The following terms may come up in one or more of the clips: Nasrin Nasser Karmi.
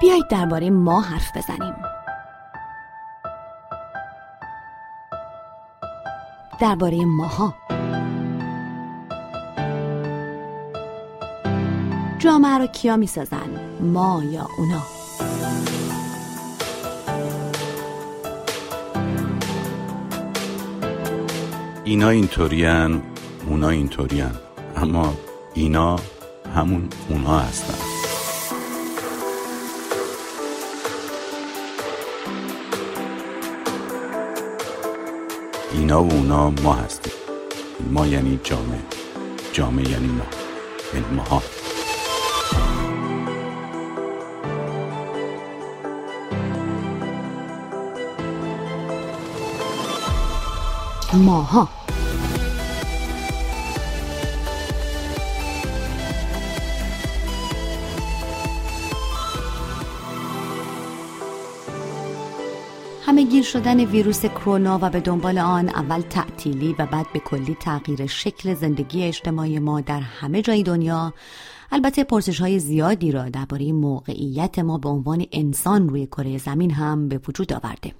بیایید درباره ما حرف بزنیم. درباره ماها. جامعه را کیا می سازن؟ ما یا اونا؟ اینا اینطورین، اونا اینطورین، اما اینا همون اونا هستن. اینا و اونا ما هستیم. ما یعنی جامعه، جامعه یعنی ما، یعنی ماها. ماها همه گیر شدن ویروس کرونا و به دنبال آن اول تعطیلی و بعد به کلی تغییر شکل زندگی اجتماعی ما در همه جای دنیا، البته پرسش‌های زیادی را درباره موقعیت ما به عنوان انسان روی کره زمین هم به وجود آورده.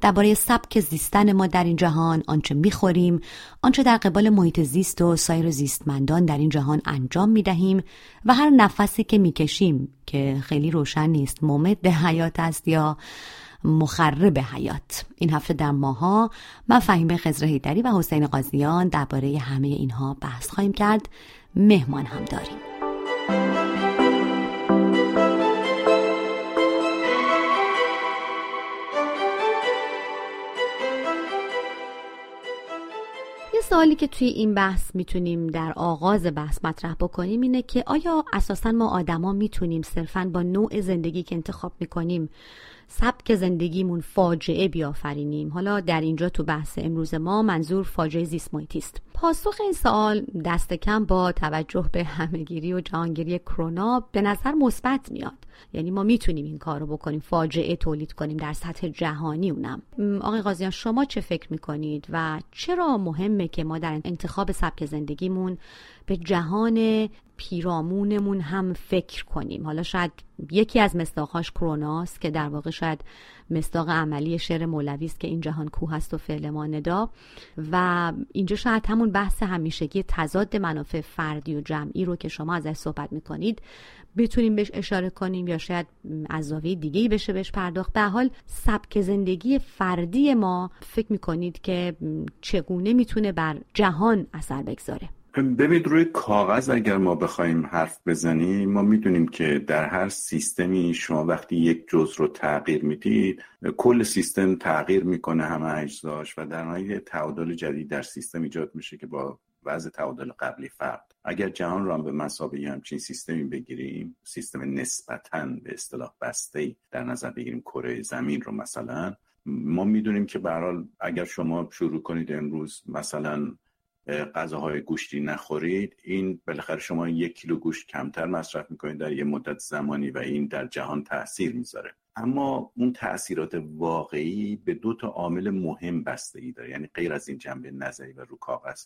درباره سبک زیستن ما در این جهان، آنچه می‌خوریم، آنچه در قبال محیط زیست و سایر زیستمندان در این جهان انجام می‌دهیم و هر نفسی که می‌کشیم که خیلی روشن نیست ممد حیات است یا مخرب حیات. این هفته در ماها من فهیمه خضر حیدری و حسین قاضیان درباره همه اینها بحث خواهیم کرد. مهمان هم داریم. یه سوالی که توی این بحث میتونیم در آغاز بحث مطرح بکنیم اینه که آیا اساساً ما آدما میتونیم صرفاً با نوع زندگی که انتخاب میکنیم سبک زندگیمون فاجعه بیافرینیم؟ حالا در اینجا تو بحث امروز ما منظور فاجعه زیست محیطی است. پاسخ این سوال دست کم با توجه به همهگیری و جهانگیری کرونا به نظر مثبت میاد. یعنی ما میتونیم این کار رو بکنیم، فاجعه تولید کنیم در سطح جهانی. اونم آقای قاضیان شما چه فکر میکنید و چرا مهمه که ما در انتخاب سبک زندگیمون به جهان پیرامونمون هم فکر کنیم؟ حالا شاید یکی از مصداق‌هاش کروناست که در واقع شاید مصداق عملی شعر مولوی است که این جهان کوه است و فعل ما ندا، و اینجا شاید همون بحث همیشگی تضاد منافع فردی و جمعی رو که شما ازش صحبت می‌کنید بتونیم بهش اشاره کنیم یا شاید از زاویه دیگه‌ای بشه بهش پرداخت. به هر حال سبک زندگی فردی ما فکر می‌کنید که چگونه میتونه بر جهان اثر بگذاره؟ ببینید روی کاغذ اگر ما بخوایم حرف بزنیم، ما میدونیم که در هر سیستمی شما وقتی یک جزء رو تغییر میدید کل سیستم تغییر میکنه، همه اجزاش، و در نهایت تعادل جدید در سیستم ایجاد میشه که با وضع تعادل قبلی فرق. اگر جهان را به مسابقه همچین سیستمی بگیریم، سیستم نسبتاً به اصطلاح بسته‌ای در نظر بگیریم، کره زمین رو مثلا، ما میدونیم که به هر حال اگر شما شروع کنید امروز مثلا غذاهای گوشتی نخورید، این بالاخره شما 1 کیلو گوشت کمتر مصرف میکنید در یه مدت زمانی و این در جهان تأثیر میذاره. اما اون تأثیرات واقعی به 2 عامل مهم بستگی داره، یعنی غیر از این جنبه نظری و رو کاغذ.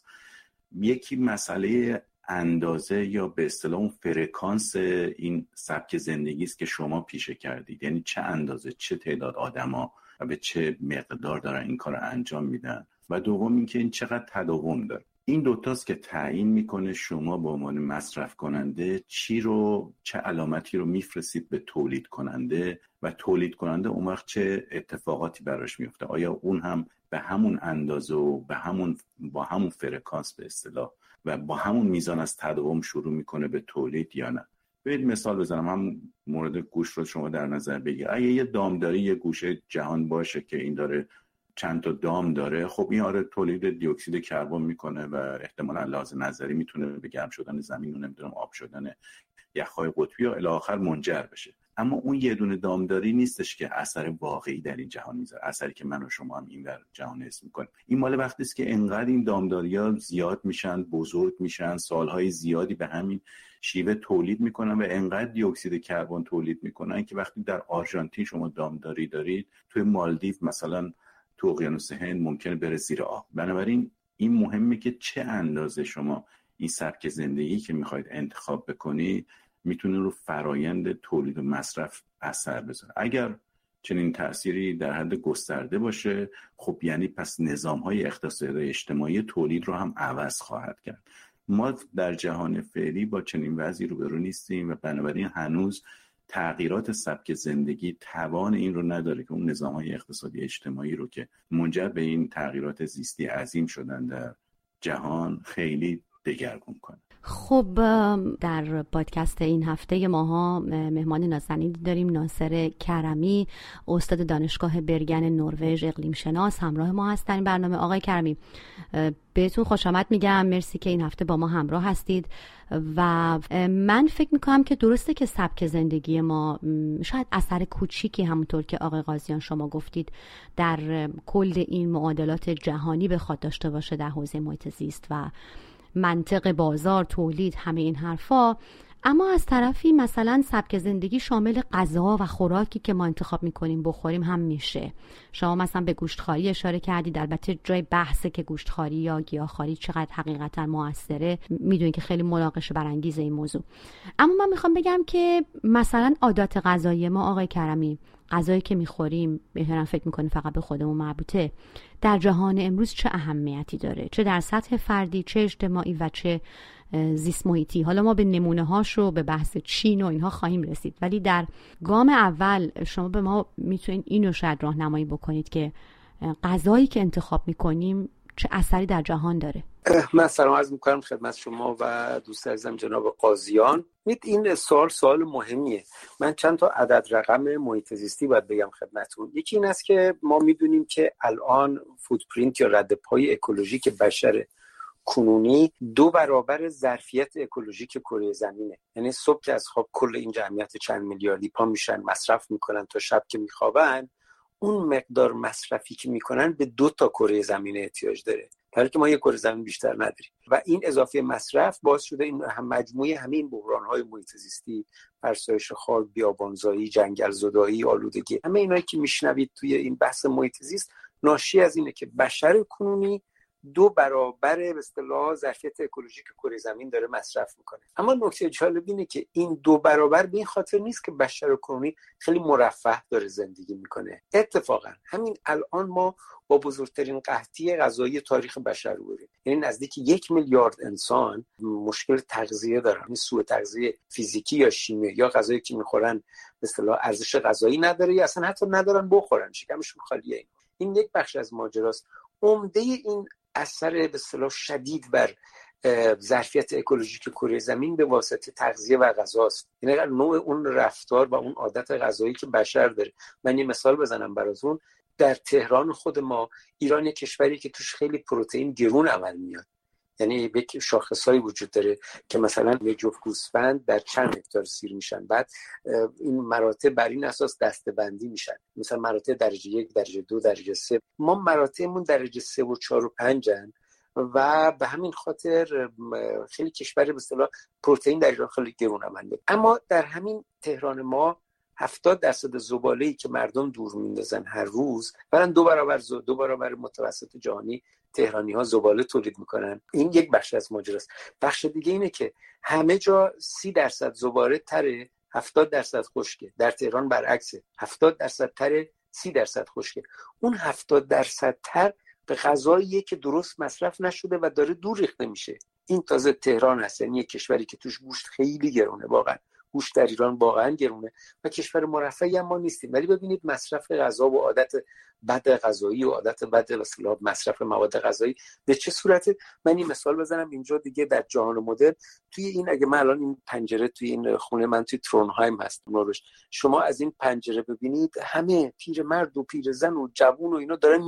یکی مسئله اندازه یا به اصطلاح فرکانس این سبک زندگی است که شما پیشه کردید، یعنی چه اندازه، چه تعداد آدما و به چه مقدار دارن این کارو انجام میدن، و دوم اینکه این چقدر تداوم داره. این 2 که تعیین میکنه شما به عنوان مصرف کننده چی رو، چه علامتی رو میفرستید به تولید کننده، و تولید کننده اون وقت چه اتفاقاتی براش میفته. آیا اون هم به همون اندازه و با همون فرکانس به اصطلاح و با همون میزان از تداوم شروع میکنه به تولید یا نه؟ ببینید مثال بزنم، هم مورد گوشت رو شما در نظر بگیرید. اگه یه دامداری یه گوشه جهان باشه که این داره چند تا دام داره، خب این آره تولید دی اکسید کربن میکنه و احتمالاً لحاظ نظری میتونه به گرم شدن زمین و نمیدونم آب شدن یخ‌های قطبی یا الی آخر منجر بشه. اما اون یه دونه دامداری نیستش که اثر واقعی در این جهان میذاره، اثری که من و شما هم این در جهان حس میکنیم. این مال وقتی است که انقدر این دامداری‌ها زیاد میشن، بزرگ میشن، سالهای زیادی به همین شیوه تولید میکنن و انقدر دی اکسید کربن تولید میکنن که وقتی در آرژانتین شما دامداری دارید، توی مالدیو مثلا، تو اقیانوس هند ممکنه بره زیر آب. بنابراین این مهمه که چه اندازه شما این سبک زندگی که میخواید انتخاب بکنی میتونه رو فرایند تولید و مصرف اثر بذاره. اگر چنین تأثیری در حد گسترده باشه، خب یعنی پس نظام‌های اقتصادی اجتماعی تولید رو هم عوض خواهد کرد. ما در جهان فعلی با چنین وضعی روبرو نیستیم و بنابراین هنوز تغییرات سبک زندگی توان این رو نداره که اون نظام‌های اقتصادی اجتماعی رو که منجر به این تغییرات زیستی عظیم شدن در جهان خیلی دگرگون کنه. خب در پادکست این هفته ماها مهمان نازنین داریم، ناصر کرمی، استاد دانشگاه برگن نروژ، اقلیم شناس، همراه ما هستن این برنامه. آقای کرمی بهتون خوش آمد میگم، مرسی که این هفته با ما همراه هستید. و من فکر میکنم که درسته که سبک زندگی ما شاید اثر کوچیکی، همونطور که آقای قاضیان شما گفتید، در کل این معادلات جهانی به خاطر داشته باشه در حوزه محیط زیست و منطق بازار، تولید، همه این حرفا. اما از طرفی مثلا سبک زندگی شامل غذا و خوراکی که ما انتخاب میکنیم بخوریم هم میشه. شما مثلا به گوشتخواری اشاره کردید، البته جای بحثه که گوشتخواری یا گیاهخواری چقدر حقیقتا موثره، میدونید که خیلی مناقشه برانگیز این موضوع. اما من میخوام بگم که مثلا عادات غذایی ما، آقای کرمی، غذایی که میخوریم، بهترم فکر میکنیم فقط به خودمون مربوطه، در جهان امروز چه اهمیتی داره، چه در سطح فردی، چه اجتماعی و چه زیست محیطی. حالا ما به نمونه هاش رو به بحث چین و اینها خواهیم رسید، ولی در گام اول شما به ما میتونید اینو شاید راهنمایی بکنید که غذایی که انتخاب میکنیم چه اثری در جهان داره. من سلام عرض میکنم خدمت شما و دوست عزیزم جناب قاضیان. این سوال مهمیه. من چند تا عدد رقم محیط زیستی باید بگم خدمتتون. یکی این است که ما میدونیم که الان فوتپرینت یا ردپای اکولوژیک بشر کنونی 2 برابر ظرفیت اکولوژیک کره زمینه. یعنی صبح که از خواب کل این جمعیت چند میلیاردی پا میشن، مصرف میکنن، تا شب که میخوابن اون مقدار مصرفی که میکنن به 2 تا کره زمین احتیاج داره، در حالی که ما یک کره زمین بیشتر نداریم. و این اضافه مصرف باعث شده این مجموعه همین بحران‌های محیط زیستی، فرسایش خاک، بیابانزایی، جنگل‌زدایی، آلودگی، همه اینایی که میشنوید توی این بحث محیط زیست، ناشی از اینه که بشر کنونی 2 برابر به اصطلاح ظرفیت اکولوژیک کره زمین داره مصرف میکنه. اما نکته جالب اینه که این 2 برابر به این خاطر نیست که بشر کنونی خیلی مرفه داره زندگی میکنه. اتفاقا همین الان ما با بزرگترین قحطی غذایی تاریخ بشر روبرویم. یعنی نزدیک 1 میلیارد انسان مشکل تغذیه دارن. این سوء تغذیه فیزیکی یا شیمیایی، یا غذایی که میخورن به اصطلاح ارزش غذایی نداره یا اصلا حتی ندارن بخورن، شکمشون خالیه. این یک بخش از ماجراست. عمده این اثر به اصطلاح شدید بر ظرفیت اکولوژیک کره زمین به واسطه تغذیه و غذاست، یعنی نوع اون رفتار و اون عادت غذایی که بشر داره. من یه مثال بزنم براتون. در تهران خود ما، ایران، یک کشوری که توش خیلی پروتئین گرون عمل میاد، یعنی یک شاخص‌هایی وجود داره که مثلا یک جفت گوسفند در چند هکتار سیر میشن، بعد این مراتع بر این اساس دسته‌بندی میشن، مثلا مراتع درجه 1، درجه 2، درجه 3. ما مراتعمون درجه 3 و 4 و 5 هن و به همین خاطر خیلی کشور به اصطلاح پروتئین در ایران خیلی گرون عمل میکنه. اما در همین تهران ما 70% زباله‌ای که مردم دور میندازن هر روز، برن 2 برابر متوسط جهانی تهرانی‌ها زباله تولید میکنن. این یک بخش از ماجراست. بخش دیگه اینه که همه جا 30% زباله تره، 70% خشکه. در تهران برعکسه، 70% تره، 30% خشکه. اون 70% تر به غذاییه که درست مصرف نشده و داره دور ریخته میشه. این تازه تهران هست، یعنی یک کشوری که توش گوشت خیلی گرونه. واقعا گوشت در ایران واقعا گرونه و کشور مرفه‌ای هم ما نیستیم. ولی ببینید مصرف غذا و عادت بد غذایی و عادت بد مثلا مصرف مواد غذایی به چه صورته. من این مثال بزنم اینجا دیگه در جهان مدرن، توی این، اگه من الان این پنجره توی این خونه من توی ترونهایم هست نروژ، شما از این پنجره ببینید همه پیرمرد و پیرزن و جوون و اینا دارن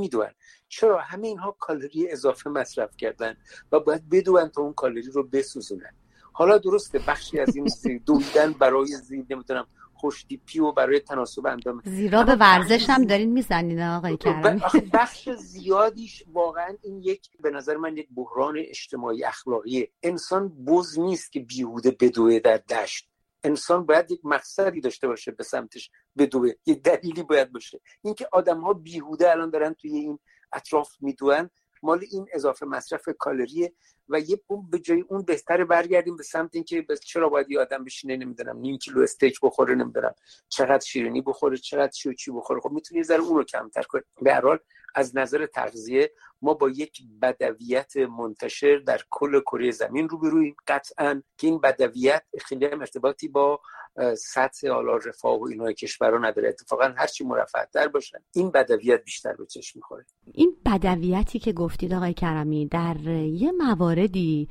میدوئن. چرا؟ همه اینها کالری اضافه مصرف کردن و باید بدوئن تا اون کالری رو بسوزونن. حالا درسته بخشی از این دویدن برای نمیدونم خوشتیپی و برای تناسب اندام، زیرا به ورزش هم دارین میزنین آقای کرمی. بخش زیادیش واقعا این یک، به نظر من، یک بحران اجتماعی اخلاقیه. انسان بز نیست که بیهوده بدوه در دشت. انسان باید یک مقصدی داشته باشه به سمتش بدوه، یک دلیلی باید باشه. اینکه آدم‌ها بیهوده الان دارن توی این اطراف میدوئن، مال این اضافه مصرف کالریه و یه اون به جای اون بهتره برگردیم به سمت اینکه بس چرا باید یه آدم بشینه نمیدونم نیم کیلو استیک بخوره، نمیدونم چقدر شیرینی بخوره، چقدر چی بخوره. خب میتونی یه ذره اون رو کمتر کنی. به هر حال از نظر تغذیه ما با یک بدویت منتشر در کل کره زمین روبرویم قطعاً، که این بدویت خیلی هم ارتباطی با سطح آلار رفاه و اینهای کشورها نداره. اتفاقا هرچی مرفه‌تر باشن این بدویت بیشتر به چشم میخوره. این بدویتی که گفتید آقای کرمی در یه مواردی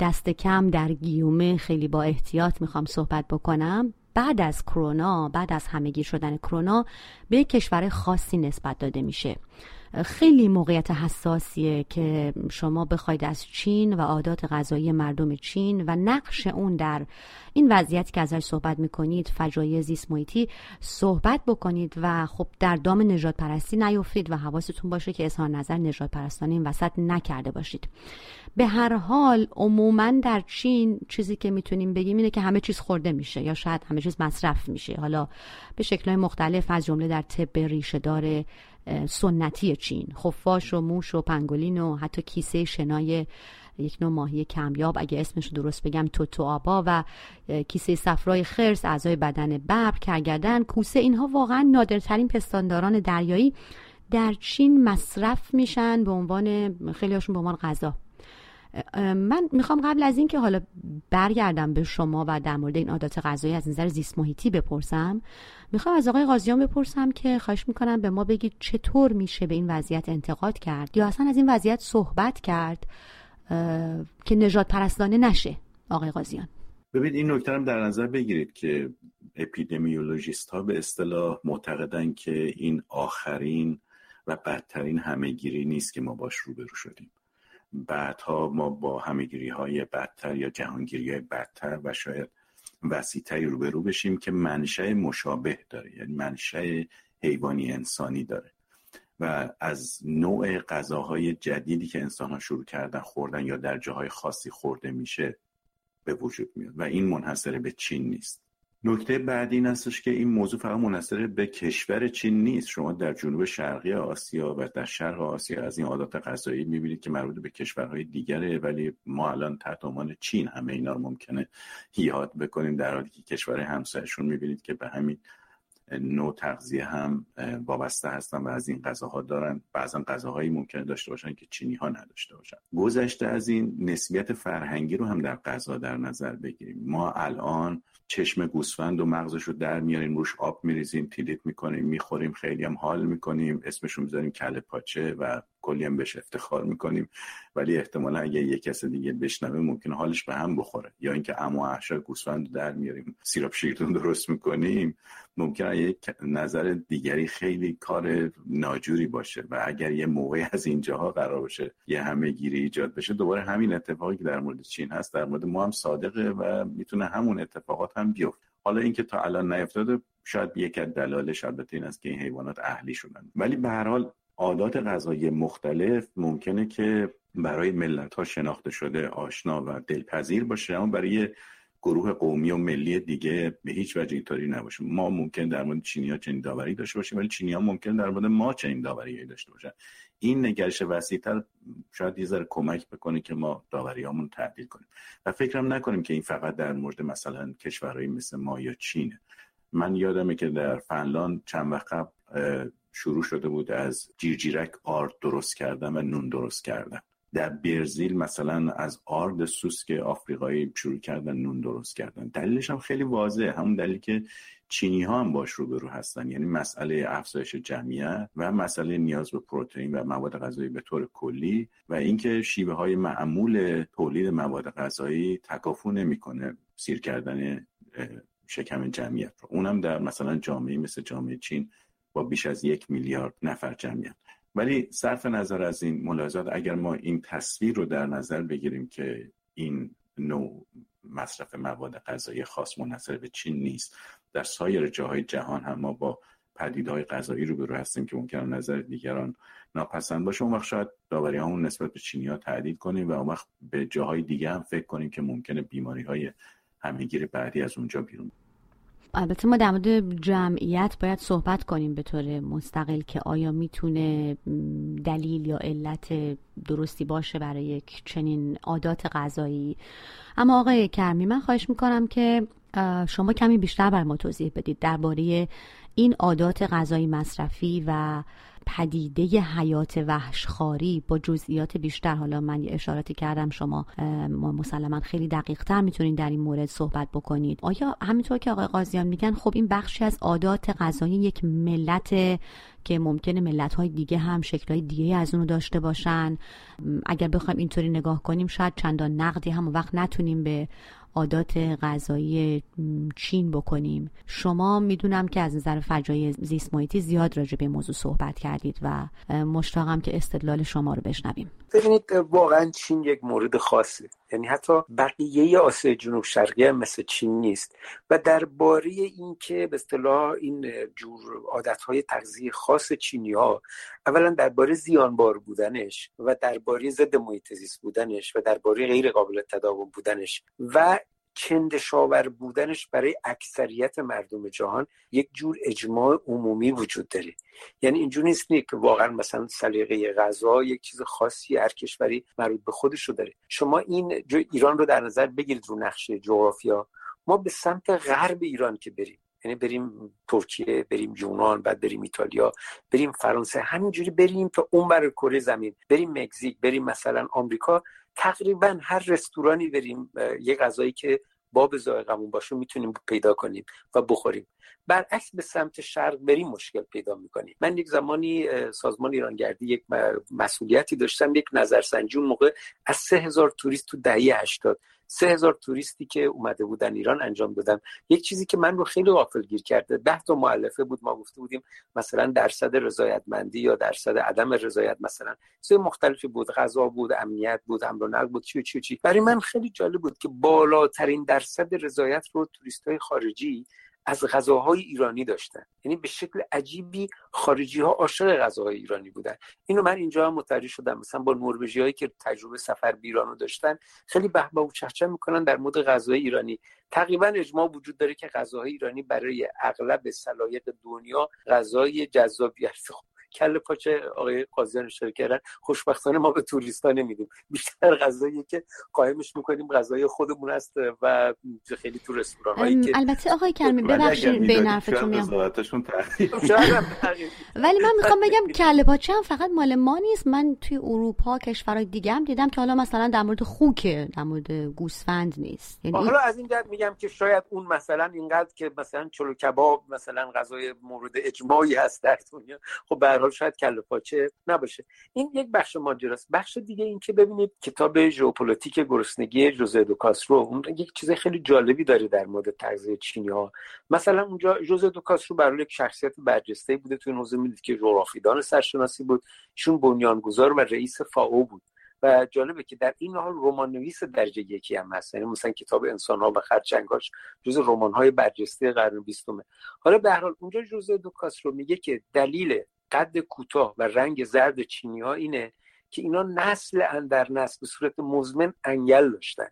دست کم در گیومه، خیلی با احتیاط میخوام صحبت بکنم، بعد از کرونا، بعد از همگیر شدن کرونا به کشور خاصی نسبت داده میشه. خیلی موقعیت حساسیه که شما بخواید از چین و عادات غذایی مردم چین و نقش اون در این وضعیت که ازش صحبت میکنید، فجایع زیست محیطی، صحبت بکنید و خب در دام نژاد پرستی نیفتید و حواستون باشه که اظهار نظر نژاد پرستانه این وسط نکرده باشید. به هر حال عموما در چین چیزی که میتونیم بگیم اینه که همه چیز خورده میشه یا شاید همه چیز مصرف میشه، حالا به شکل‌های مختلف، از جمله در طب ریشه‌دار سنتی چین، خفاش و موش و پنگولین و حتی کیسه شنای یک نوع ماهی کمیاب، اگه اسمش رو درست بگم توتو آبا، و کیسه صفرای خرس، اعضای بدن ببر، کرگدن، کوسه، اینها واقعا نادرترین پستانداران دریایی در چین مصرف میشن به عنوان، خیلی هاشون به عنوان غذا. من میخوام قبل از این که حالا برگردم به شما و در مورد این عادات غذایی از نظر زیست محیطی بپرسم، میخوام از آقای قاضیان بپرسم که خواهش میکنم به ما بگید چطور میشه به این وضعیت انتقاد کرد یا اصلا از این وضعیت صحبت کرد که نژاد پرستانه نشه. آقای قاضیان ببینید این نکته رو در نظر بگیرید که اپیدمیولوژیست ها به اصطلاح معتقدن که این آخرین و بدترین همهگیری نیست که ما باش روبرو شدیم. بعدها ما با همه‌گیری های بدتر یا جهانگیری های بدتر و شاید وسیع‌تری روبرو بشیم که منشأ مشابه داره، یعنی منشأ حیوانی انسانی داره و از نوع غذاهای جدیدی که انسان‌ها شروع کردن خوردن یا در جاهای خاصی خورده میشه به وجود میاد و این منحصر به چین نیست. نکته بعدی این هستش که این موضوع فقط منحصر به کشور چین نیست. شما در جنوب شرقی آسیا و در شرق آسیا از این عادات غذایی می‌بینید که مربوط به کشورهای دیگره، ولی ما الان تحت عنوان چین همه اینا رو ممکنه یاد بکنیم، در حالی که کشور همسایه‌شون می‌بینید که به همین نوع تغذیه هم وابسته هستن و از این غذاها دارن. بعضی غذاهایی ممکنه داشته باشن که چینی‌ها نداشته باشن. گذشته از این نسبیت فرهنگی رو هم در غذا در نظر بگیریم. ما الان چشم گوسفند و مغزش رو در میاریم، روش آب میریزیم، تیلیت میکنیم، میخوریم، خیلی هم حال میکنیم، اسمش رو میذاریم کله پاچه و کلی هم بهش افتخار میکنیم، ولی احتمالا اگه یک کس دیگه بشنوه ممکنه حالش به هم بخوره. یا اینکه اما احشای گوسفند رو در میاریم، سیراب شیرتون درست میکنیم، ممکنه یک نظر دیگری خیلی کار ناجوری باشه و اگر یه موقع از اینجاها قرار باشه یه همه‌گیری ایجاد بشه، دوباره همین اتفاقی که در مورد چین هست در مورد ما هم صادقه و میتونه همون اتفاقات هم بیفته. حالا اینکه تا الان نیفتاده شاید یک دلایلش البته این است که این حیوانات اهلی شدن، ولی به هر حال عادات غذایی مختلف ممکنه که برای ملت‌ها شناخته شده، آشنا و دلپذیر باشه، اما برای گروه قومی و ملی دیگه به هیچ وجه اینطوری نباشه. ما ممکن در مورد چینی‌ها چنین داوری داشته باشیم، ولی چینی‌ها ممکن در مورد ما چنین داوری داشته باشن. این نگرش وسیع‌تر شاید یه ذره کمک بکنه که ما داوریامون رو تعدیل کنیم و فکرم نکنیم که این فقط در مورد مثلا کشورهایی مثل ما یا چینه. من یادمه که در فنلاند چند وقت قبل شروع شده بود از جیرجیرک آرد درست کردن و نون درست کردن. در برزیل مثلا از آرد سوسک آفریقایی شروع کردن نون درست کردن. دلیلش هم خیلی واضحه، همون دلیلی که چینی ها هم باش روبرو هستن، یعنی مسئله افزایش جمعیت و مسئله نیاز به پروتئین و مواد غذایی به طور کلی و اینکه شیوه های معمول تولید مواد غذایی تکافو نمیکنه سیر کردن شکم جمعیت رو. اونم در مثلا جامعه مثل جامعه چین با بیش از 1 میلیارد نفر جمعیت. ولی صرف نظر از این ملاحظات اگر ما این تصویر رو در نظر بگیریم که این نوع مصرف مواد غذایی خاص منحصر به چین نیست، در سایر جاهای جهان هم ما با پدیده‌های غذایی روبرو هستیم که ممکنه نظر دیگران ناپسند باشه، اون وقت شاید داوری‌هامون نسبت به چینی‌ها تعدیل کنیم و اون وقت به جاهای دیگه هم فکر کنیم که ممکنه بیماری‌های همه‌گیر بعدی از اونجا بیرون. البته ما در مورد جمعیت باید صحبت کنیم به طور مستقل که آیا میتونه دلیل یا علت درستی باشه برای یک چنین عادات غذایی. اما آقای کرمی، من خواهش میکنم که شما کمی بیشتر بر ما توضیح بدید درباره این عادات غذایی مصرفی و پدیده حیات وحشخواری با جزئیات بیشتر. حالا من یه اشاراتی کردم، شما مسلماً خیلی دقیق تر میتونید در این مورد صحبت بکنید. آیا همینطور که آقای قاضیان میگن خب این بخشی از عادات غذایی یک ملته که ممکنه ملت‌های دیگه هم شکل‌های دیگه از اونو داشته باشن؟ اگر بخوایم اینطوری نگاه کنیم شاید چندان نقدی هم وقت نتونیم به عادات غذایی چین بکنیم. شما میدونم که از نظر فجایع زیست محیطی زیاد راجع به موضوع صحبت کردید و مشتاقم که استدلال شما رو بشنویم. ببینید واقعا چین یک مورد خاصه، یعنی حتی بقیه آسیای جنوب شرقی هم مثل چین نیست و درباره این که به اصطلاح این جور عادت‌های تغذیه خاص چینی‌ها، اولا درباره زیانبار بودنش و درباره ضد محیط زیست بودنش و درباره غیر قابل تداوم بودنش و چندشاور بودنش برای اکثریت مردم جهان یک جور اجماع عمومی وجود داره. یعنی اینجور نیست که واقعا مثلا سلیقه غذا یک چیز خاصی هر کشوری مربوط به خودش رو داره. شما این ایران رو در نظر بگیرید رو نقشه جغرافیا، ما به سمت غرب ایران که بریم، یعنی بریم ترکیه، بریم یونان، بعد بریم ایتالیا، بریم فرانسه، همینجوری بریم تا اونور کره زمین، بریم مکزیک، بریم مثلا آمریکا، تقریبا هر رستورانی بریم یه غذایی که باب ذائقه‌مون باشه میتونیم پیدا کنیم و بخوریم. برعکس به سمت شرق بریم مشکل پیدا میکنیم. من یک زمانی سازمان ایرانگردی یک مسئولیتی داشتم، یک نظرسنجی اون موقع از 3000 توریست تو دهه 80 3000 توریستی که اومده بودن ایران انجام دادم. یک چیزی که من رو خیلی غافلگیر کرده، 10 تا مؤلفه بود، ما گفته بودیم مثلا درصد رضایتمندی یا درصد عدم رضایت، مثلا چیز مختلفی بود، غذا بود، امنیت بود، امر و نقل بود، چی. برای من خیلی جالب بود که بالاترین درصد رضایت رو توریست‌های خارجی از غذاهای ایرانی داشتن. یعنی به شکل عجیبی خارجی‌ها عاشق غذاهای ایرانی بودن. اینو من اینجا هم متوجه شدم، مثلا با نروژیایی که تجربه سفر به ایرانو داشتن خیلی بحبه و چهچه میکنن در مورد غذاهای ایرانی. تقریبا اجماع وجود داره که غذاهای ایرانی برای اغلب سلایق دنیا غذای جذابی هست. کل پاچه آقای قاضیان اشاره کردن، خوشبختانه ما به توریستا نمیدیم، بیشتر غذایی که قائمش میکنیم غذای خودمون است و خیلی تو رستوران‌هایی که البته آقای کرمی ببخشید بین حرفتون میام ولی من میخوام بگم کل پاچه هم فقط مال ما نیست. من توی اروپا کشورهای دیگه هم دیدم که حالا مثلا در مورد خوک، در مورد گوسفند نیست. یعنی حالا از این جهت میگم که شاید اون مثلا اینقدر که مثلا چلو کباب مثلا غذای مورد اجماعی هست در دنیا، خب شاید کله پاچه نباشه. این یک بخش ماجراست. بخش دیگه این که ببینید کتاب ژئوپلیتیک گرسنگی جوزه دو کاسترو، اون یک چیز خیلی جالبی داره در مورد تغذیه چینی‌ها. مثلا اونجا جوزه دو کاسترو برای یک شخصیت برجسته بوده توی حوزه میدید که جغرافیدان سرشناسی بود، ایشون بنیانگذار و رئیس FAO بود و جالبه که در این حال رمان نویس درجه یکی هم هست. یعنی مثلا کتاب انسان‌ها و خرچنگ‌هاش جزو رمان‌های برجسته قرن 20م. حالا به هر حال اونجا جوزه دو کاسترو میگه که دلیل قد کوتاه و رنگ زرد چینی‌ها اینه که اینا نسل اندر نسل به صورت مزمن انگل داشتن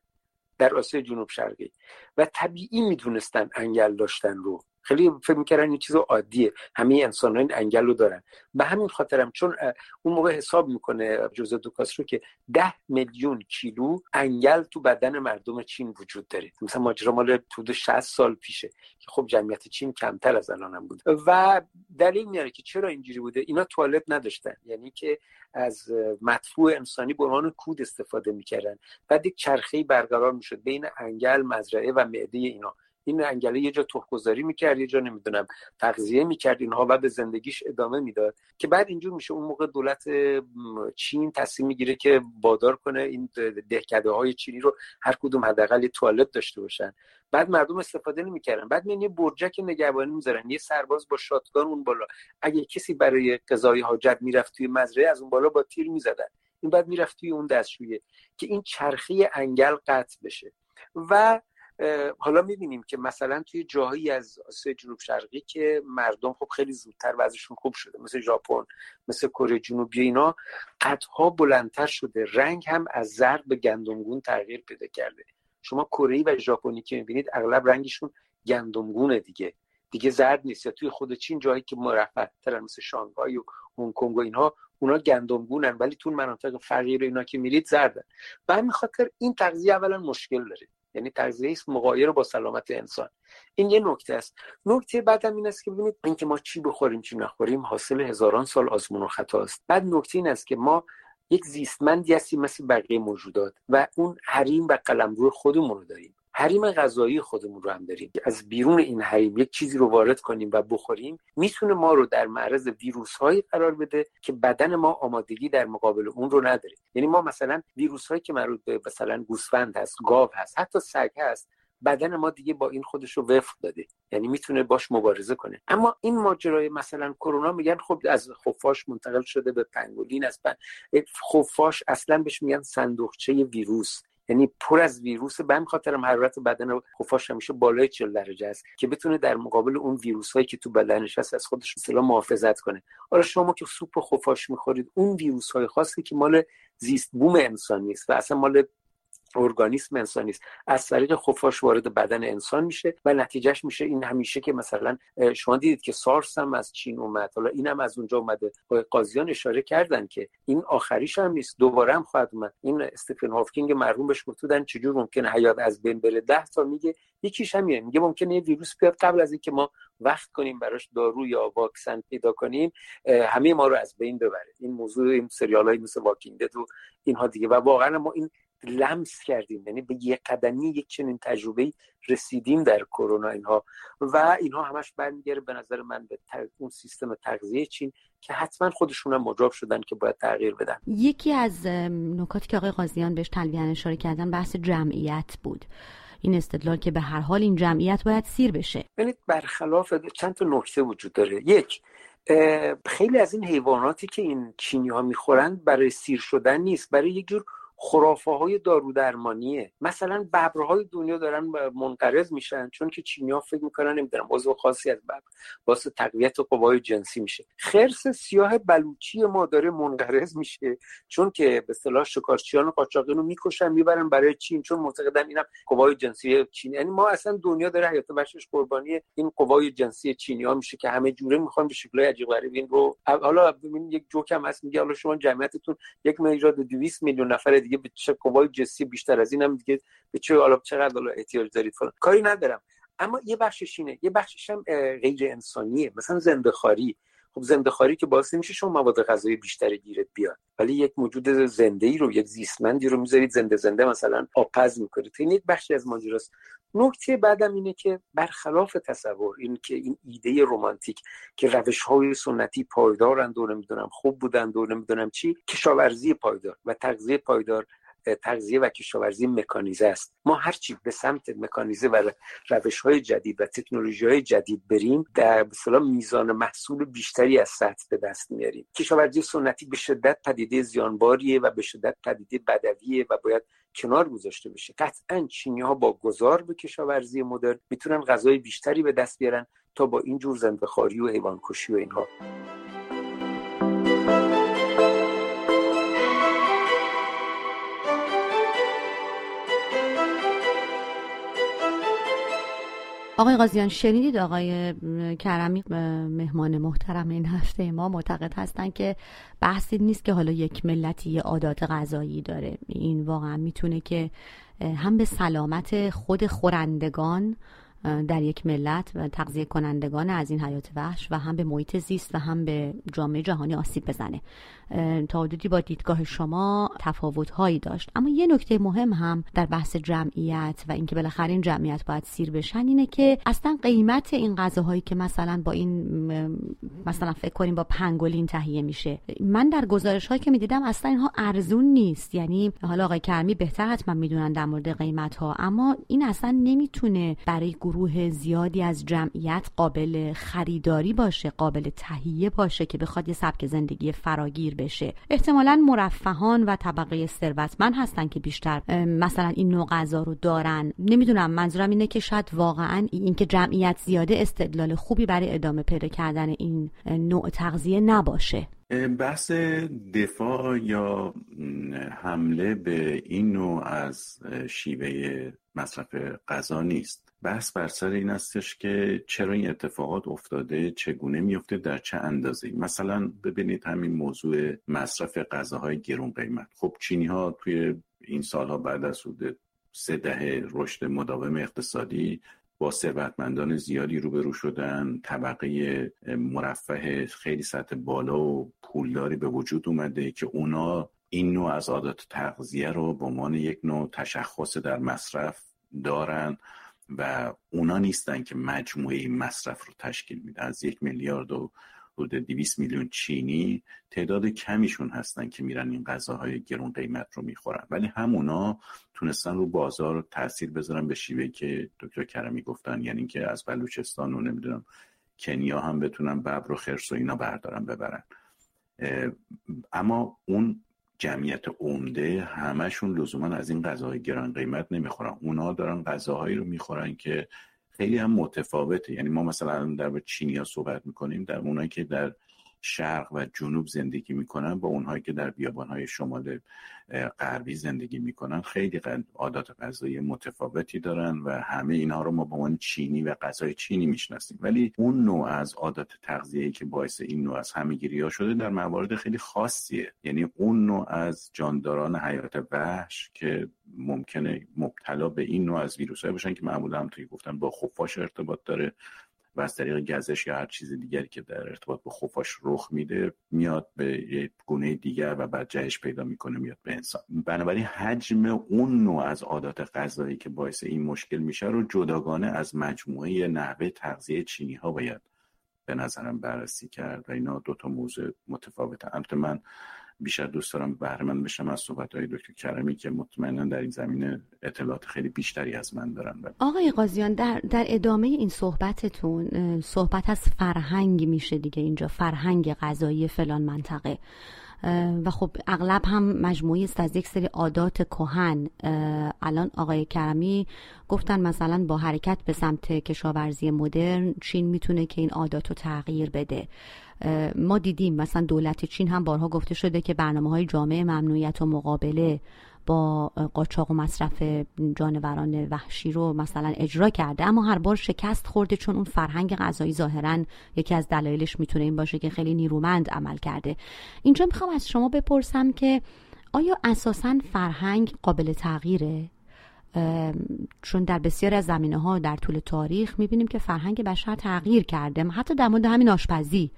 در آسیای جنوب شرقی و طبیعی میدونستن انگل داشتن رو. خیلی فکر می‌کردن این چیز عادیه، همه انسان‌ها این انگل رو دارن. به همین خاطرم چون اون موقع حساب میکنه جوزه دو کاسترو که 10 میلیون کیلو انگل تو بدن مردم چین وجود داره. مثلا ماجرا مال حدود 60 سال پیشه که خب جمعیت چین کمتر از الانم بود و دلیل میاره که چرا اینجوری بوده. اینا توالت نداشتن، یعنی که از مدفوع انسانی به عنوان کود استفاده میکردن. بعد یک چرخه‌ای برقرار میشد بین انگل، مزرعه و معده اینا. این انگله یه جا تخم‌گذاری می‌کرد، یه جا نمی‌دونم تغذیه می‌کرد اینها و به زندگیش ادامه میداد که بعد اینجور میشه. اون موقع دولت چین تصمیم میگیره که وادار کنه این دهکده‌های چینی رو هر کدوم حداقل یه توالت داشته باشن. بعد مردم استفاده نمی‌کردن، بعد میان یه برجک نگهبانی می‌ذارن، یه سرباز با شاتگان اون بالا، اگه کسی برای قضای حاجت میرفت توی مزرعه از اون بالا با تیر می‌زدن، این بعد میرفت توی اون دستشویه که این چرخی انگل قطع بشه. و حالا می‌بینیم که مثلا توی جاهایی از آسیای جنوب شرقی که مردم خب خیلی زودتر وضعشون خوب شده، مثل ژاپن، مثل کره جنوبی، اینا قدها بلندتر شده، رنگ هم از زرد به گندمگون تغییر پیدا کرده. شما کره‌ای و ژاپنی که می‌بینید اغلب رنگشون گندمگونه دیگه. دیگه زرد نیست، یا توی خود چین جایی که مرفه ترن مثل شانگهای و هنگ کنگ و اینها، اونا گندمگونن، ولی تو مناطق فقیر اینا که میرید زردن. و همین خاطر این تغذیه اولا مشکل داره، یعنی تغذیه است مغایر با سلامت انسان. این یه نکته است. نکته بعدم این است که ببینید اینکه ما چی بخوریم چی نخوریم حاصل هزاران سال آزمون و خطا است. بعد نکته این است که ما یک زیستمندی هستیم مثل بقیه موجودات و اون حریم و قلمرو خودمون رو داریم، حریم غذایی خودمون رو هم داریم. از بیرون این حریم یک چیزی رو وارد کنیم و بخوریم میتونه ما رو در معرض ویروس‌هایی قرار بده که بدن ما آمادگی در مقابل اون رو نداره. یعنی ما مثلا ویروس‌هایی که مربوط به مثلا گوسفند هست، گاو هست، حتی سگ هست، بدن ما دیگه با این خودش رو وفق داده، یعنی میتونه باش مبارزه کنه. اما این ماجرای مثلا کرونا، میگن خب از خفاش منتقل شده به پنگولین، از خفاش اصلا بهش میگن صندوقچه ویروس، یعنی پر از ویروس. به همین خاطر هم حرارت بدن خفاش همیشه بالای 40 درجه است که بتونه در مقابل اون ویروس هایی که تو بدنش هست از خودش مثلا محافظت کنه. آره شما که سوپ خفاش میخورید، اون ویروس های خاصی که مال زیست بوم انسان نیست و اصلا مال ارگانیسم انسان نیست، از طریق خفاش وارد بدن انسان میشه و نتیجهش میشه این همیشه که مثلا شما دیدید که سارس هم از چین اومد، حالا اینم از اونجا اومده. قاضیان اشاره کردن که این آخریش هم نیست، دوباره هم خواهد اومد. این استیفن هاوکینگ مرحوم بهش گفتن چجور ممکنه حیات از بین بره؟ 10 تا میگه، یکیش همینه، میگه ممکنه یه ویروس بیاد قبل از اینکه ما وقت کنیم براش دارو یا واکسن پیدا کنیم همه ما رو از بین ببره. این موضوع این سریالای مثل واکینگ دد و اینها دیگه، و واقعا ما این لمس کردیم، یعنی به یک قدمی یک چنین تجربه‌ای رسیدیم در کرونا. اینها و اینها همش برمیگره به نظر من به اون سیستم تغذیه چین که حتما خودشون هم مجاب شدن که باید تغییر بدن. یکی از نکاتی که آقای قاضیان بهش تلویحاً اشاره کردن بحث جمعیت بود، این استدلال که به هر حال این جمعیت باید سیر بشه. یعنی برخلاف چند تا نکته وجود داره. یک، خیلی از این حیواناتی که این چینی‌ها می‌خورن برای سیر شدن نیست، برای یک جور خرافه‌های دارودرمانیه. مثلا ببرهای دنیا دارن منقرض میشن چون که چینی‌ها فکر میکنن نمیدونم عضو خاصی از ببر واسه تقویت قوای جنسی میشه. خرس سیاه بلوچی ما داره منقرض میشه چون که به اصطلاح شکارچیان و قاچاقین رو میکشن میبرن برای چین، چون معتقدن اینم قوای جنسی چین. یعنی ما اصلا دنیا داره حیات وحشش قربانی این قوای جنسی چینی‌ها میشه که همه جوره میخوان به شکل‌های عجیب غریب این رو. حالا ببینید یک جوک هم هست، میگه حالا شما جمعیتتون 1,200,000,000 نفر دیگه به چه قوای جنسی بیشتر از این هم دیگه به چه آلاب چقدر حالا احتیاج دارید فلان، کاری ندارم. اما یه بخشش اینه، یه بخشش هم غیر انسانیه، مثلا زنده‌خواری. خب زنده‌خواری که باعث میشه شما مواد غذایی بیشتری گیرت بیاد، ولی یک موجود زنده‌ای رو، یک زیستمندی رو میذارید زنده زنده مثلا آبپز می‌کنید. این یک بخشی از ماجراست. نکته بعدم اینه که برخلاف تصور این که این ایده رمانتیک که روش‌های سنتی پایدارند و نمی‌دونم خوب بودند و نمی‌دونم چی، کشاورزی پایدار و تغذیه پایدار، تغذیه و کشاورزی مکانیزه است. ما هرچی به سمت مکانیزه و روش‌های جدید و تکنولوژی‌های جدید بریم، در مثلا میزان محصول بیشتری از سطح به دست میاریم. کشاورزی سنتی به شدت پدیده زیانباریه و به شدت پدیده بدویه و باید کنار گذاشته بشه. قطعاً چینی‌ها با گذار به کشاورزی مدرن میتونن غذای بیشتری به دست بیارن تا با این جور زنده‌خواری و حیوان‌کشی و اینها. آقای قاضیان، شنیدید آقای کرمی مهمان محترم این هفته ما معتقد هستن که بحثی نیست که حالا یک ملتی یه عادات غذایی داره، این واقعا میتونه که هم به سلامت خود خورندگان در یک ملت و تغذیه کنندگان از این حیات وحش و هم به محیط زیست و هم به جامعه جهانی آسیب بزنه. تا حدودی با دیدگاه شما تفاوت‌هایی داشت. اما یه نکته مهم هم در بحث جمعیت و اینکه بالاخره این جمعیت باید سیر بشن اینه که اصلا قیمت این غذاهایی که مثلا با این مثلا فکر کنیم با پنگولین تهیه میشه، من در گزارش‌هایی که می‌دیدم اصلا اینها ارزون نیست. یعنی حالا آقای کرمی بهتر حتما می‌دونن در مورد قیمت‌ها، اما این اصلا نمی‌تونه برای گروه زیادی از جمعیت قابل خریداری باشه، قابل تهیه باشه که بخواد یه سبک زندگی فراگیر بشه. احتمالاً مرفهان و طبقه ثروتمند هستن که بیشتر مثلا این نوع غذا رو دارن. نمیدونم، منظورم اینه که شاید واقعاً این که جمعیت زیاده استدلال خوبی برای ادامه پیدا کردن این نوع تغذیه نباشه. بحث دفاع یا حمله به این نوع از شیوه مصرف غذا نیست. بحث بر سر این استش که چرا این اتفاقات افتاده، چگونه میفته، در چه اندازه‌ای. مثلا ببینید همین موضوع مصرف غذاهای گران قیمت. خب چینی‌ها توی این سال‌ها بعد از حدود 3 دهه رشد مداوم اقتصادی با ثروتمندان زیادی روبرو شدن، طبقه مرفه خیلی سطح بالا و پولداری به وجود اومده که اونا این نوع از عادات تغذیه رو به عنوان یک نوع تشخص در مصرف دارن و اونا نیستن که مجموعه مصرف رو تشکیل میده. از 1,200,000,000 چینی تعداد کمیشون هستن که میرن این غذاهای گران قیمت رو میخورن، ولی همونا تونستن رو بازار تاثیر بذارن به شیوه که دکتر کرمی گفتن، یعنی که از بلوچستان و نمیدونم کنیا هم بتونن ببر و خرس و اینا بردارن ببرن. اما اون جمعیت عمده همشون لزوما از این غذاهای گران قیمت نمیخورن، اونا دارن غذاهایی رو میخورن که خیلی هم متفاوته. یعنی ما مثلا در چینی‌ها صحبت میکنیم، در اونایی که در شرق و جنوب زندگی میکنن با اونهایی که در بیابانهای شمال غربی زندگی میکنن خیلی عادات غذایی متفاوتی دارن و همه اینها رو ما به عنوان چینی و غذای چینی میشناسیم، ولی اون نوع از عادات تغذیه‌ای که باعث این نوع از همه‌گیری‌ها شده در موارد خیلی خاصیه. یعنی اون نوع از جانداران حیات وحش که ممکنه مبتلا به این نوع از ویروس‌های باشن که معمولا هم توی گفتن با خفاش ارتباط داره و از طریق گزش یا هر چیز دیگری که در ارتباط با خفاش رخ میده میاد به یک گونه دیگر و بعد جهش پیدا میکنه میاد به انسان. بنابراین حجم اون نوع از عادات غذایی که باعث این مشکل میشه رو جداگانه از مجموعه نحوه تغذیه چینی ها باید به نظرم بررسی کرد و اینا دوتا موضوع متفاوته. البته من بیشتر دوست دارم بهره مند بشم از صحبت‌های دکتر کرمی که مطمئنا در این زمینه اطلاعات خیلی بیشتری از من دارن. آقای قاضیان، در ادامه این صحبتتون صحبت از فرهنگ میشه دیگه، اینجا فرهنگ غذایی فلان منطقه و خب اغلب هم مجموعی است از یک سری عادات کهن. الان آقای کرمی گفتن مثلا با حرکت به سمت کشاورزی مدرن چین میتونه که این عادات رو تغییر بده. ما دیدیم مثلا دولت چین هم بارها گفته شده که برنامه‌های جامعه ممنوعیت و مقابله با قاچاق و مصرف جانوران وحشی رو مثلا اجرا کرده، اما هر بار شکست خورده، چون اون فرهنگ غذایی ظاهراً یکی از دلایلش میتونه این باشه که خیلی نیرومند عمل کرده. اینجا میخوام از شما بپرسم که آیا اساساً فرهنگ قابل تغییره؟ چون در بسیاری از زمینه‌ها در طول تاریخ میبینیم که فرهنگ بشر تغییر کرده، حتی در مورد همین آشپزی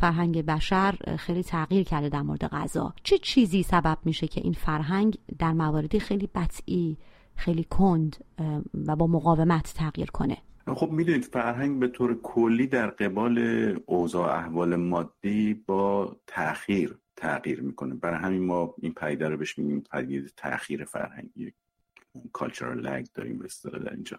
فرهنگ بشر خیلی تغییر کرده در مورد غذا. چه چیزی سبب میشه که این فرهنگ در مواردی خیلی بطئی، خیلی کند و با مقاومت تغییر کنه؟ خب میدونید فرهنگ به طور کلی در قبال اوضاع احوال مادی با تأخیر تغییر میکنه. برای همین ما این پدیده رو بهش میگیم پدیده تأخیر فرهنگی، cultural lag داریم به اصطلاح در اینجا.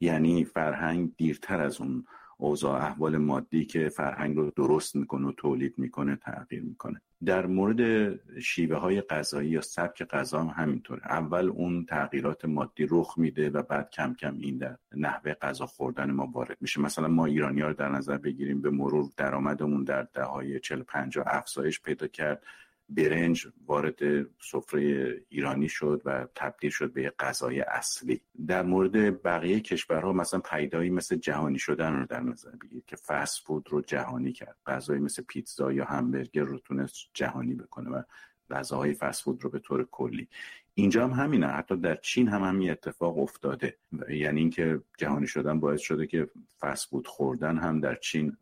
یعنی فرهنگ دیرتر از اون اوضاع احوال مادی که فرهنگ رو درست میکنه و تولید میکنه تغییر میکنه. در مورد شیوه های غذایی یا سبک غذا هم همینطوره. اول اون تغییرات مادی رخ میده و بعد کم کم این در نحوه غذا خوردن ما وارد میشه. مثلا ما ایرانی‌ها رو در نظر بگیریم، به مرور درآمدمون در دههای 40-50 افزایش پیدا کرد، برنج وارد سفره ایرانی شد و تبدیل شد به غذای اصلی. در مورد بقیه کشورها مثلا پیدایی مثل جهانی شدن رو در نظر بگیرید که فست فود رو جهانی کرد، غذایی مثل پیتزا یا همبرگر رو تونست جهانی بکنه و غذاهای فست فود رو به طور کلی. اینجا هم همینه، حتی در چین هم همین اتفاق افتاده. یعنی اینکه جهانی شدن باعث شده که فست فود خوردن هم در چین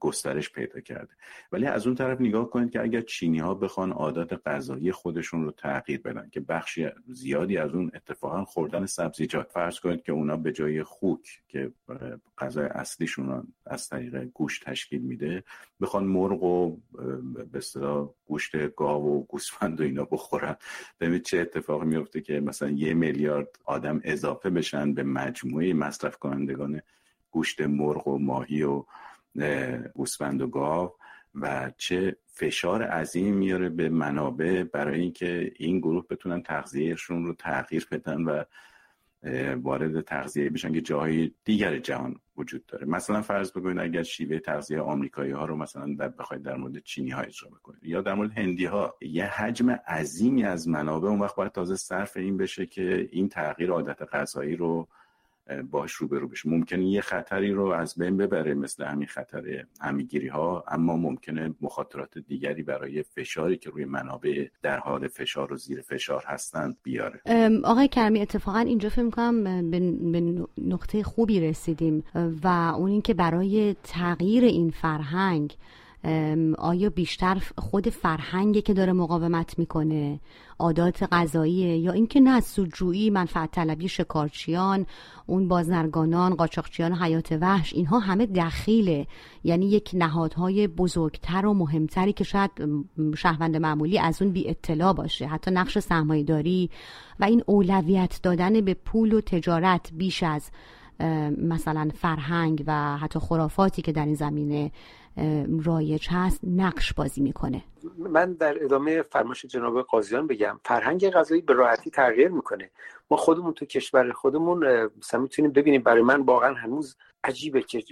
گسترش پیدا کرده. ولی از اون طرف نگاه کنید که اگر چینی‌ها بخوان عادات غذایی خودشون رو تغییر بدن که بخشی زیادی از اون اتفاقا خوردن سبزیجات، فرض کنید که اونا به جای خوک که غذای اصلیشون رو از طریق گوشت تشکیل میده بخوان مرغ و به اصطلاح گوشت گاو و گوسفند و اینا بخورن، ببینید چه اتفاقی میفته که مثلا 1 میلیارد آدم اضافه بشن به مجموعه مصرف کنندگان گوشت مرغ و ماهی و گوسفند و گاو و چه فشار عظیم میاره به منابع برای اینکه این گروه بتونن تغذیهشون رو تغییر بدن و وارد تغذیه بشن که جاهای دیگر جهان وجود داره. مثلا فرض بگوین اگر شیوه تغذیه آمریکایی‌ها رو مثلا بخواید در مورد چینی‌ها اجرا بکنید یا در مورد هندی‌ها، یه حجم عظیمی از منابع اون وقت باید تازه صرف این بشه که این تغییر عادت غذایی رو باش روبرو بشه. ممکنه یه خطری رو از بین ببره مثل همین خطر همه‌گیری‌ها، اما ممکنه مخاطرات دیگری برای فشاری که روی منابع در حال فشار و زیر فشار هستند بیاره. آقای کرمی، اتفاقا اینجا فکر می‌کنم به نقطه خوبی رسیدیم و اون این که برای تغییر این فرهنگ آیا بیشتر خود فرهنگی که داره مقاومت میکنه، عادات غذاییه، یا اینکه نه سودجویی، منفعت طلبی شکارچیان، اون بازرگانان، قاچاقچیان حیات وحش، اینها همه دخیله، یعنی یک نهادهای بزرگتر و مهمتری که شاید شهروند معمولی از اون بی اطلاع باشه، حتی نقش سرمایه‌داری و این اولویت دادن به پول و تجارت بیش از مثلا فرهنگ و حتی خرافاتی که در این زمینه رایج هست نقش بازی میکنه. من در ادامه فرمایش جناب قاضیان بگم فرهنگ غذایی به راحتی تغییر میکنه. ما خودمون تو کشور خودمون مثلا میتونیم ببینیم، برای من واقعا هنوز عجیبه که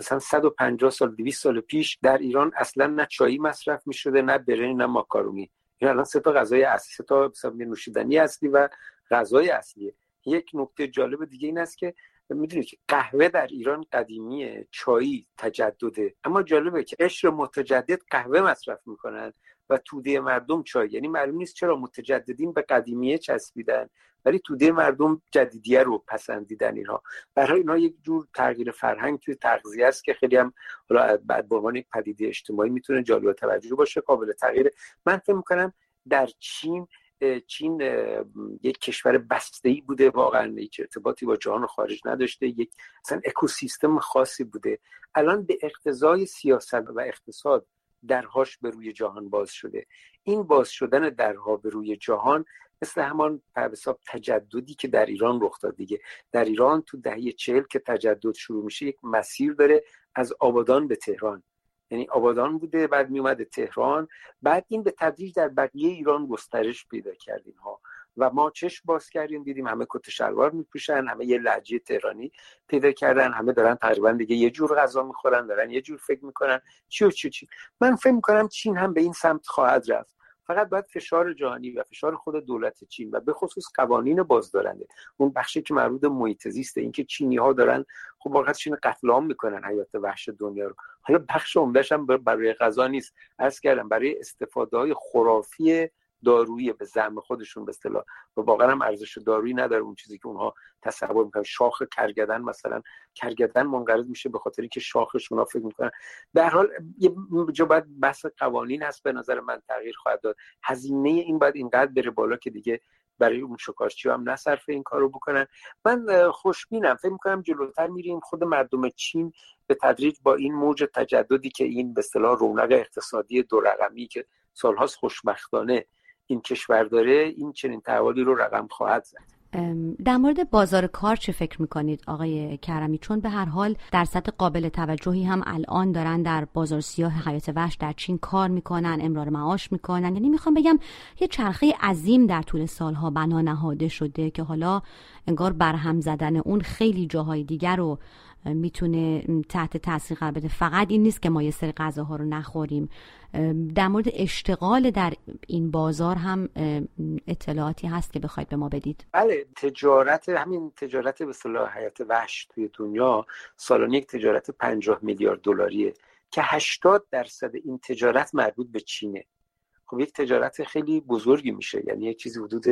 مثلا 150 سال 200 سال پیش در ایران اصلا نه چایی مصرف میشده، نه برنج، نه ماکارونی. این الان سه تا غذای اصلی، سه تا مثلا نوشیدنی اصلی و غذای اصلیه. یک نکته جالب دیگه این است که میدونید که قهوه در ایران قدیمیه، چای تجدده، اما جالبه که قشر متجدد قهوه مصرف میکنن و توده مردم چای. یعنی معلوم نیست چرا متجددین به قدیمیه چسبیدن ولی توده مردم جدیدیه رو پسندیدن. اینها برای اینا یک جور تغییر فرهنگ توی تغذیه است که خیلی هم حالا به عنوان یک پدیده اجتماعی میتونه جالب توجه باشه، قابل تغییره. من فکر میکنم در چین یک کشور بسته‌ای بوده، واقعا هیچ ارتباطی با جهان خارج نداشته، یک مثلا اکوسیستم خاصی بوده. الان به اقتضای سیاست و اقتصاد درهاش به روی جهان باز شده. این باز شدن درها به روی جهان مثل همان حساب تجددی که در ایران رخ داد دیگه. در ایران تو دهه 40 که تجدد شروع میشه یک مسیر داره از آبادان به تهران، یعنی آبادان بوده، بعد می اومده تهران، بعد این به تدریج در بقیه ایران گسترش پیدا کرد اینها و ما چشم باز کردیم دیدیم همه کت شلوار میپوشن، همه یه لهجه تهرانی پیدا کردن، همه دارن تقریبا دیگه یه جور غذا میخورن، دارن یه جور فکر میکنن چی. من فکر میکنم چین هم به این سمت خواهد رفت. فقط باید فشار جهانی و فشار خود دولت چین و به خصوص قوانین بازدارنده، اون بخشی که مربوط به محیط زیست، اینکه چینی‌ها دارن خب واقعا چین قتل عام میکنن حیات وحش دنیا رو. حالا بخش عمده‌ش هم برای غذا نیست، عرض کردم برای استفاده‌های خرافی دارویی به زعم خودشون به اصطلاح، و واقعا هم ارزش دارویی نداره اون چیزی که اونها تصور میکنن. شاخ کرگدن مثلا، کرگدن منقرض میشه به خاطر اینکه شاخش اونها فکر میکنن. در حال یه جا باید بحث قوانین هست، به نظر من تغییر خواهد داد. هزینه این باید اینقدر بره بالا که دیگه برای اون شکارچی‌ها هم نصرف این کارو بکنن. من خوشبینم، فکر میکنم جلوتر میریم. خود مردم چین به تدریج با این موج تجددی که این به اصطلاح رونق اقتصادی دو رقمی که سال‌هاست خوشبختانه این کشور داره، این چنین تحولی رو رقم خواهد زد. در مورد بازار کار چه فکر میکنید آقای کرمی؟ چون به هر حال درصد قابل توجهی هم الان دارن در بازار سیاه حیات وحش در چین کار میکنن، امرار معاش میکنن. یعنی میخوام بگم یه چرخه عظیم در طول سالها بنا نهاده شده که حالا انگار برهم زدن اون خیلی جاهای دیگر رو میتونه تحت تاثیر قرار بده. فقط این نیست که ما یه سری غذاها رو نخوریم. در مورد اشتغال در این بازار هم اطلاعاتی هست که بخواید به ما بدید؟ بله، تجارت به اصطلاح حیات وحش توی دنیا سالانه یک تجارت 50 میلیارد دلاریه که 80% این تجارت مربوط به چینه. خب یک تجارت خیلی بزرگی میشه، یعنی یک چیزی حدود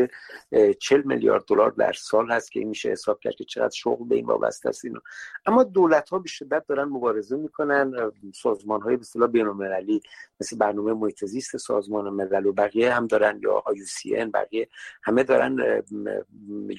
40 میلیارد دلار در سال هست که این میشه حساب کرد که چقدر شغل به این وابسته است. اینو اما دولت‌ها به شدت دارن مبارزه میکنن. سازمان‌های به اصطلاح بین‌المللی مثل برنامه محیط زیست سازمان ملل و بقیه هم دارن، یا IUCN، بقیه همه دارن،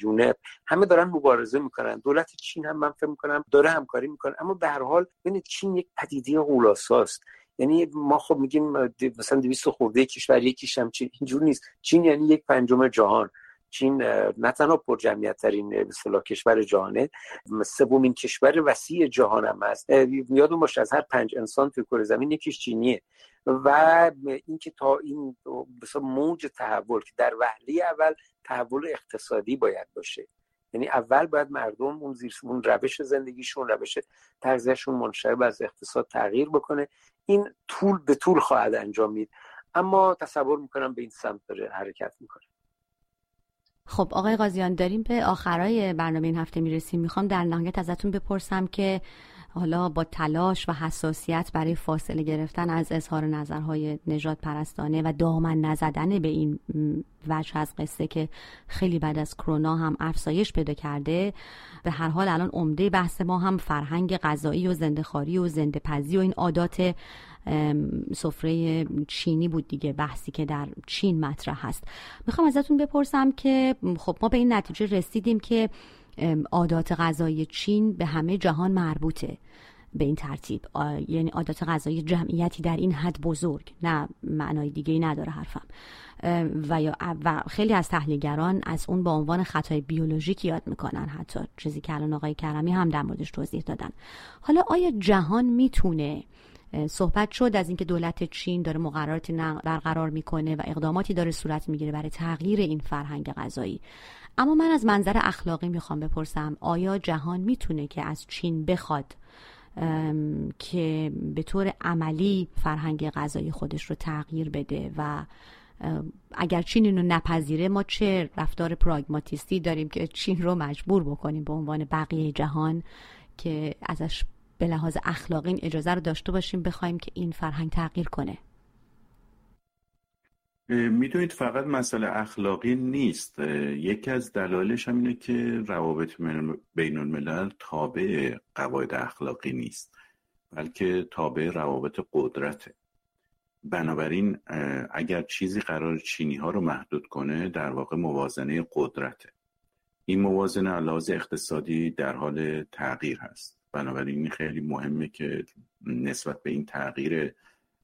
یونپ، همه دارن مبارزه میکنن. دولت چین هم من فکر میکنم داره همکاری میکنه. اما به هر حال ببین، چین یک پدیده غول‌آساست. یعنی ما خب میگیم مثلا 200 خورده کشور یکیش هم چین، اینجور نیست. چین یعنی 1/5 جهان. چین نه تنها پر جمعیت ترین به اصطلاح کشور جهانه، 3 کشور وسیع جهان هم هست. یادون باشه از هر 5 انسان توی کره زمین یکیش چینیه. و اینکه تا این مثلا موج تحول که در وهله اول تحول اقتصادی باید باشه، یعنی اول باید مردم اون زیر اون روش زندگیشون، روش تغذیه‌شون منشعب از اقتصاد تغییر بکنه. این طول به طول خواهد انجامید، اما تصور میکنم به این سمت داره حرکت میکنه. خب آقای قاضیان، داریم به آخرای برنامه این هفته میرسیم. میخوام در نهایت ازتون بپرسم که حالا با تلاش و حساسیت برای فاصله گرفتن از اظهار نظرهای نژاد پرستانه و دامن نزدن به این وجه از قصه که خیلی بعد از کرونا هم افزایش پیدا کرده، به هر حال الان عمده بحث ما هم فرهنگ غذایی و زنده‌خواری و زنده‌پزی و این عادات سفره چینی بود دیگه، بحثی که در چین مطرح هست. میخوام ازتون بپرسم که خب ما به این نتیجه رسیدیم که عادات غذایی چین به همه جهان مربوطه به این ترتیب، یعنی عادات غذایی جمعیتی در این حد بزرگ، نه معنای دیگه‌ای نداره حرفم، و خیلی از تحلیلگران از اون به عنوان خطای بیولوژیک یاد میکنن، حتی چیزی که الان آقای کرمی هم در موردش توضیح دادن. حالا آیا جهان میتونه، صحبت شد از اینکه دولت چین داره مقرراتی برقرار میکنه و اقداماتی داره صورت میگیره برای تغییر این فرهنگ غذایی، اما من از منظر اخلاقی میخوام بپرسم آیا جهان میتونه که از چین بخواد که به طور عملی فرهنگ غذایی خودش رو تغییر بده؟ و اگر چین اینو نپذیره ما چه رفتار پراگماتیستی داریم که چین رو مجبور بکنیم به عنوان بقیه جهان که ازش به لحاظ اخلاقی این اجازه رو داشته باشیم بخوایم که این فرهنگ تغییر کنه؟ میدونید فقط مسئله اخلاقی نیست. یکی از دلایلش هم اینه که روابط بین الملل تابع قواعد اخلاقی نیست، بلکه تابع روابط قدرته. بنابراین اگر چیزی قرار چینی ها رو محدود کنه، در واقع موازنه قدرته. این موازنه از لحاظ اقتصادی در حال تغییر هست، بنابراین خیلی مهمه که نسبت به این تغییر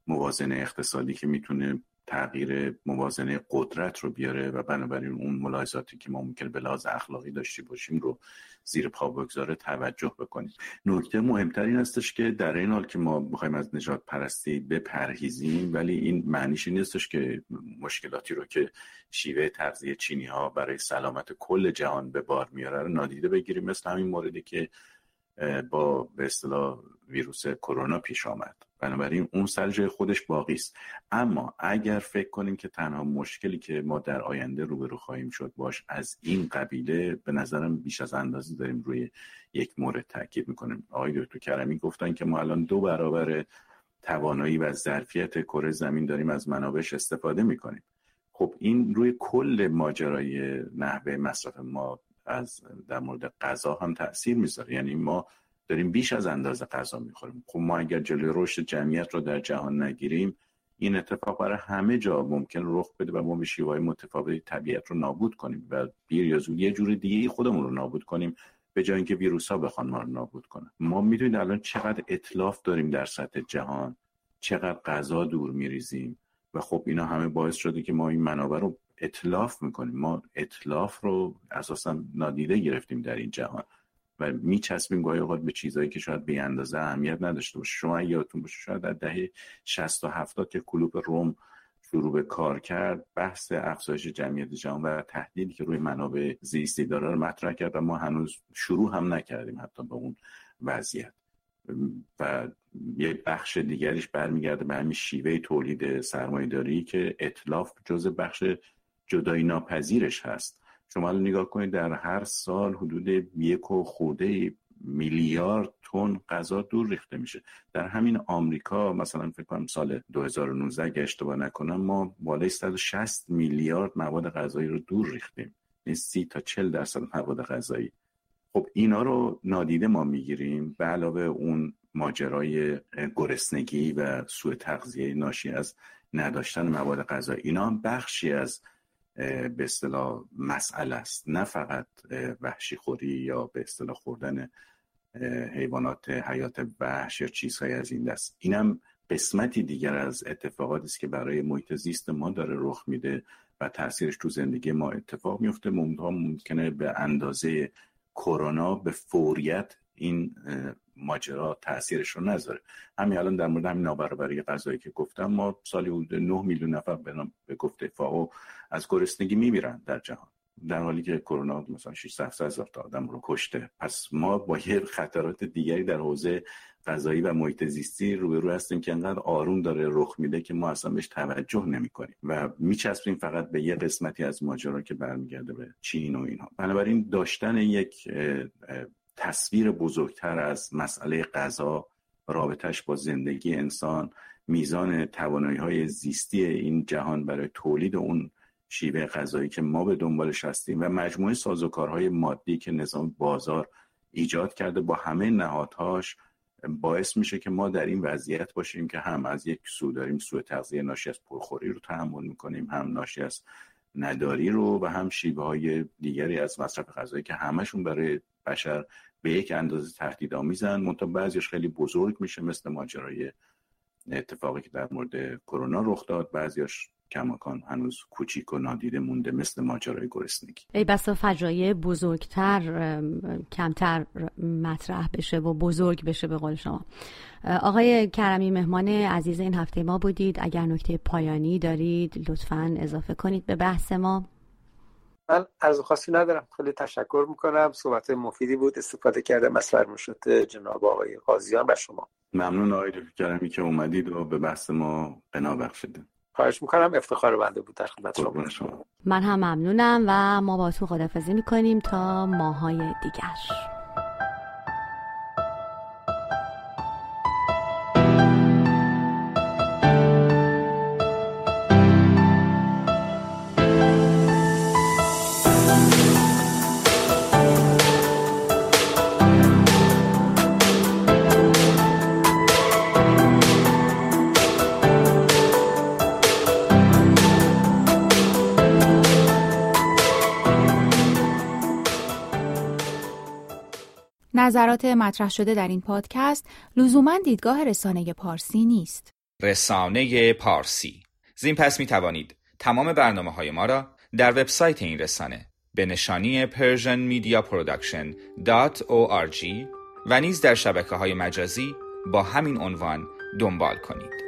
موازنه اقتصادی که میتونه تغییر موازنه قدرت رو بیاره و بنابراین اون ملاحظاتی که ما ممکنه به لحاظ اخلاقی داشتی باشیم رو زیر پا بگذاره توجه بکنیم. نکته مهمتر این هستش که در این حال که ما می‌خوایم از نژاد پرستی بپرهیزیم، ولی این معنیش این نیستش که مشکلاتی رو که شیوه تغذیه چینی‌ها برای سلامت کل جهان به بار میاره رو نادیده بگیریم، مثل همین موردی که با به اصطلاح ویروس کرونا پیش آمد. بنابراین اون سر جای خودش باقی است. اما اگر فکر کنیم که تنها مشکلی که ما در آینده روبرو خواهیم شد باش از این قبیله، به نظرم بیش از اندازه داریم روی یک مورد تاکید میکنیم. آقای دکتر کرمی گفتن که ما الان 2 برابر توانایی و ظرفیت کره زمین داریم از منابعش استفاده میکنیم. خب این روی کل ماجرای نحوه مصرف ما از در مورد غذا هم تأثیر میذاره، یعنی ما داریم بیش از اندازه غذا میخوریم. خب ما اگر جلوی رشد جمعیت رو در جهان نگیریم، این اتفاق برای همه جا ممکن رخ بده و ما به شیوه‌های متفاوتی طبیعت رو نابود کنیم و دیر یا زود یه جور دیگه خودمون رو نابود کنیم، به جای اینکه ویروس‌ها بخوان ما رو نابود کنن. ما میدونید الان چقدر اتلاف داریم در سطح جهان، چقدر غذا دور میریزیم و خب اینا همه باعث شده که ما این منابع رو اتلاف میکنیم. ما اتلاف رو اساسا نادیده گرفتیم در این جهان و میچسبیم گاهی اوقات به چیزایی که شاید به اندازه اهمیت نداشته باشه. شما یادتون باشه شاید در دهه 60 و 70 که کلوب روم شروع به کار کرد، بحث افزایش جمعیت جهان و تهدیدی که روی منابع زیستی داره رو مطرح کرد و ما هنوز شروع هم نکردیم حتی به اون وضعیت. و یه بخش دیگریش برمیگرده به همین شیوه تولید سرمایه‌داری که اتلاف جزء بخش جدایی ناپذیرش هست. شما الان نگاه کنید در هر سال حدود 1.4 میلیارد تن غذا دور ریخته میشه. در همین آمریکا مثلا فکر کنم سال 2019 اگه اشتباه نکنم ما بالای 160 میلیارد مواد غذایی رو دور ریختیم، یعنی 30 تا 40% مواد غذایی. خب اینا رو نادیده ما میگیریم، به علاوه اون ماجرای گرسنگی و سوء تغذیه ناشی از نداشتن مواد غذایی، اینا هم بخشی از به اصطلاح مسئله است، نه فقط وحشی خوری یا به اصطلاح خوردن حیوانات حیات وحش یا چیزهای از این دست. اینم قسمتی دیگر از اتفاقاتی است که برای محیط زیست ما داره رخ میده و تاثیرش تو زندگی ما اتفاق میفته. ممکنه به اندازه کرونا به فوریت این ماجرا تاثیرش رو نذاره. همین الان در مورد همین نابرابری غذایی که گفتم، ما سالی حدود 9 میلیون نفر به گفته FAO از گرسنگی میمیرن در جهان. در حالی که کرونا مثلا 600,000 تا آدم رو کشته. پس ما با یه خطرات دیگری در حوزه غذایی و محیط زیستی روبرو هستیم که انقدر آروم داره رخ میده که ما اصلا بهش توجه نمی‌کنیم و میچسبیم فقط به یه قسمتی از ماجرا که برمیگرده به چین و اینها. بنابراین داشتن یک تصویر بزرگتر از مسئله غذا، رابطش با زندگی انسان، میزان توانایی‌های زیستی این جهان برای تولید اون شیوه غذایی که ما به دنبالش هستیم و مجموعه سازوکارهای مادی که نظام بازار ایجاد کرده با همه نهادهاش باعث میشه که ما در این وضعیت باشیم که هم از یک سو داریم سوء تغذیه ناشی از پرخوری رو تحمل میکنیم، هم ناشی از نداری رو، و هم شیوه‌های دیگری از مصرف غذایی که همشون برای بشر به یک اندازه تهدیدآمیزن، منتها بعضیش خیلی بزرگ میشه مثل ماجرای اتفاقی که در مورد کرونا رخ داد، بعضیش کماکان هنوز کوچیک و نادیده مونده مثل ماجرای گرسنگی. ای بسا فجایع بزرگتر کمتر مطرح بشه و بزرگ بشه به قول شما. آقای کرمی مهمان عزیز این هفته ما بودید. اگر نکته پایانی دارید لطفاً اضافه کنید به بحث ما. من عرض خاصی ندارم، خیلی تشکر میکنم، صحبت مفیدی بود، استفاده کردم از فرمایشات جناب آقای قاضیان و شما. ممنون آقای دکتر کرمی که اومدید و به بحث ما بنا بخشیدید. خواهش میکنم، افتخار بنده بود در خدمت شما. من هم ممنونم و ما با تو خداحافظی میکنیم تا ماهای دیگر. نظرات مطرح شده در این پادکست لزوماً دیدگاه رسانه پارسی نیست. رسانه پارسی زین پس می توانید تمام برنامه‌های ما را در وبسایت این رسانه به نشانی persianmediaproduction.org و نیز در شبکه‌های مجازی با همین عنوان دنبال کنید.